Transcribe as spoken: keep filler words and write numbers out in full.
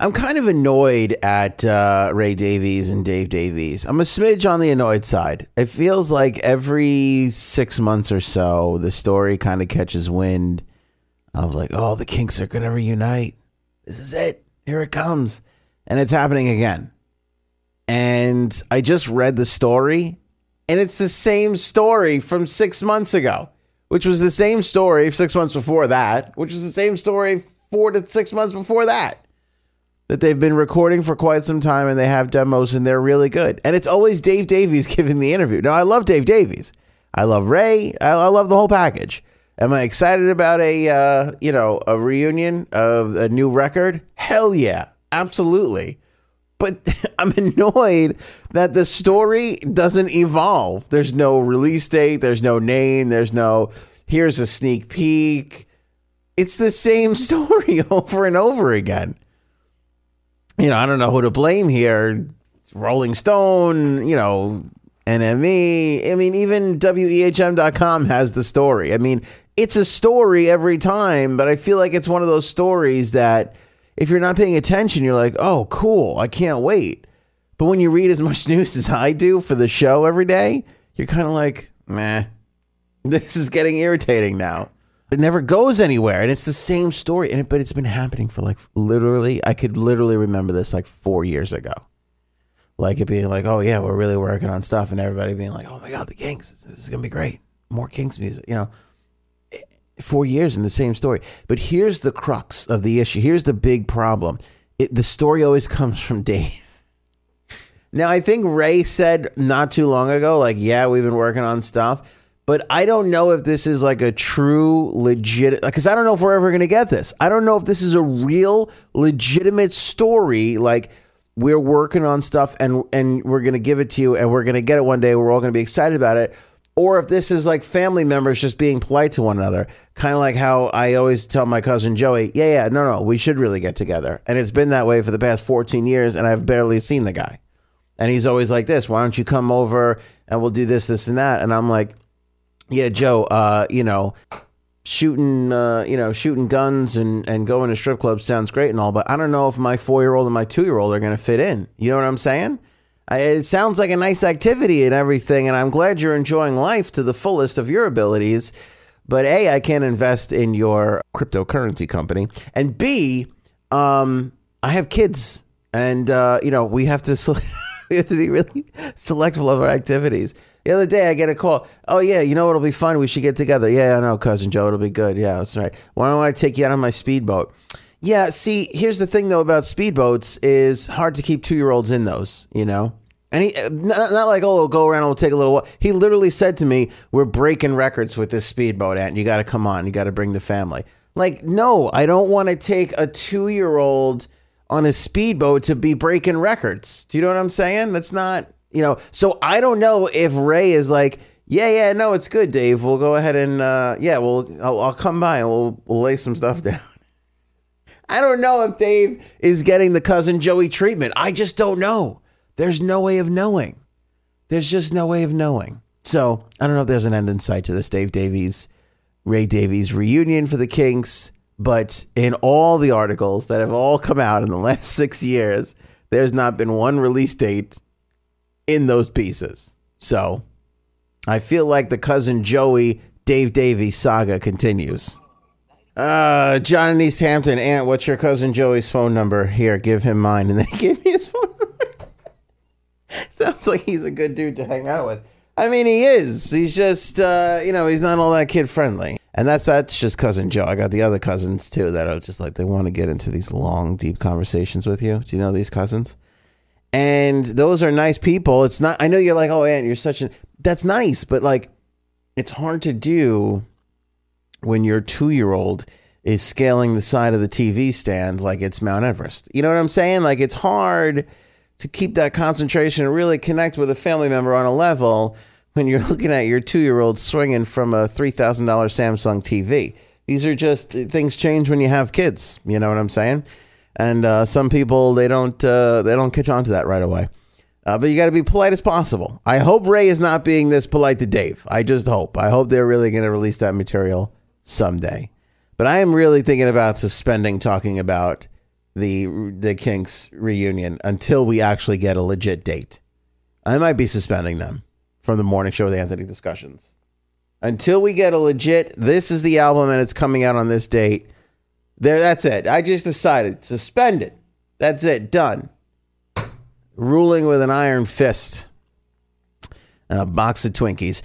I'm kind of annoyed at uh, Ray Davies and Dave Davies. I'm a smidge on the annoyed side. It feels like every six months or so, the story kind of catches wind of like, oh, the Kinks are going to reunite. This is it. Here it comes. And it's happening again. And I just read the story, and it's the same story from six months ago, which was the same story six months before that, which was the same story four to six months before that. That they've been recording for quite some time, and they have demos, and they're really good. And it's always Dave Davies giving the interview. Now, I love Dave Davies. I love Ray. I, I love the whole package. Am I excited about a, uh, you know, a reunion of a new record? Hell yeah. Absolutely. But I'm annoyed that the story doesn't evolve. There's no release date. There's no name. There's no, here's a sneak peek. It's the same story over and over again. You know, I don't know who to blame here. Rolling Stone, you know, N M E. I mean, even W E H M dot com has the story. I mean, it's a story every time, but I feel like it's one of those stories that if you're not paying attention, you're like, oh, cool, I can't wait. But when you read as much news as I do for the show every day, you're kind of like, meh, this is getting irritating now. It never goes anywhere, and it's the same story, and it, but it's been happening for like literally, I could literally remember this like four years ago. Like it being like, oh yeah, we're really working on stuff, and everybody being like, oh my God, the Kinks, this is going to be great. More Kinks music, you know. Four years in the same story. But here's the crux of the issue. Here's the big problem. It, the story always comes from Dave. Now, I think Ray said not too long ago, like, yeah, we've been working on stuff. But I don't know if this is like a true, legit, because I don't know if we're ever going to get this. I don't know if this is a real, legitimate story. Like, we're working on stuff and and we're going to give it to you and we're going to get it one day. We're all going to be excited about it. Or if this is like family members just being polite to one another. Kind of like how I always tell my cousin Joey, yeah, yeah, no, no, we should really get together. And it's been that way for the past fourteen years, and I've barely seen the guy. And he's always like this, why don't you come over and we'll do this, this, and that. And I'm like, yeah, Joe, uh, you know, shooting, uh, you know, shooting guns and, and going to strip clubs sounds great and all, but I don't know if my four-year-old and my two-year-old are going to fit in. You know what I'm saying? I, it sounds like a nice activity and everything, and I'm glad you're enjoying life to the fullest of your abilities, but A, I can't invest in your cryptocurrency company, and B, um, I have kids, and, uh, you know, we have to select, we have to be really selectful of our activities. The other day I get a call. Oh yeah, you know what'll be fun? We should get together. Yeah, I know, cousin Joe, it'll be good. Yeah, that's right. Why don't I take you out on my speedboat? Yeah, see, here's the thing though about speedboats is hard to keep two-year-olds in those, you know? And he, not, not like, oh, we'll go around and we'll take a little while. He literally said to me, we're breaking records with this speedboat, Aunt, and you got to come on. You got to bring the family. Like, no, I don't want to take a two-year-old on a speedboat to be breaking records. Do you know what I'm saying? That's not... You know, so I don't know if Ray is like, yeah, yeah, no, it's good, Dave. We'll go ahead and, uh, yeah, we'll, I'll, I'll come by and we'll, we'll lay some stuff down. I don't know if Dave is getting the cousin Joey treatment. I just don't know. There's no way of knowing. There's just no way of knowing. So I don't know if there's an end in sight to this Dave Davies, Ray Davies reunion for the Kinks. But in all the articles that have all come out in the last six years, there's not been one release date in those pieces. So I feel like the cousin Joey Dave Davies saga continues. Uh, John in East Hampton, Aunt, what's your cousin Joey's phone number? Here, give him mine. And then give me his phone number. Sounds like he's a good dude to hang out with. I mean, he is. He's just, uh, you know, he's not all that kid friendly. And that's that's just cousin Joe. I got the other cousins too that are just like, they want to get into these long, deep conversations with you. Do you know these cousins? And those are nice people. It's not, I know you're like, oh, Aunt, you're such a, that's nice. But like, it's hard to do when your two-year-old is scaling the side of the T V stand like it's Mount Everest. You know what I'm saying? Like, it's hard to keep that concentration and really connect with a family member on a level when you're looking at your two-year-old swinging from a three thousand dollars Samsung T V. These are just, things change when you have kids. You know what I'm saying? And uh, some people, they don't uh, they don't catch on to that right away. Uh, but you got to be polite as possible. I hope Ray is not being this polite to Dave. I just hope. I hope they're really going to release that material someday. But I am really thinking about suspending talking about the the Kinks reunion until we actually get a legit date. I might be suspending them from the morning show with Anthony discussions until we get a legit, this is the album and it's coming out on this date. There, that's it. I just decided, suspend it. That's it, done. Ruling with an iron fist and a box of Twinkies.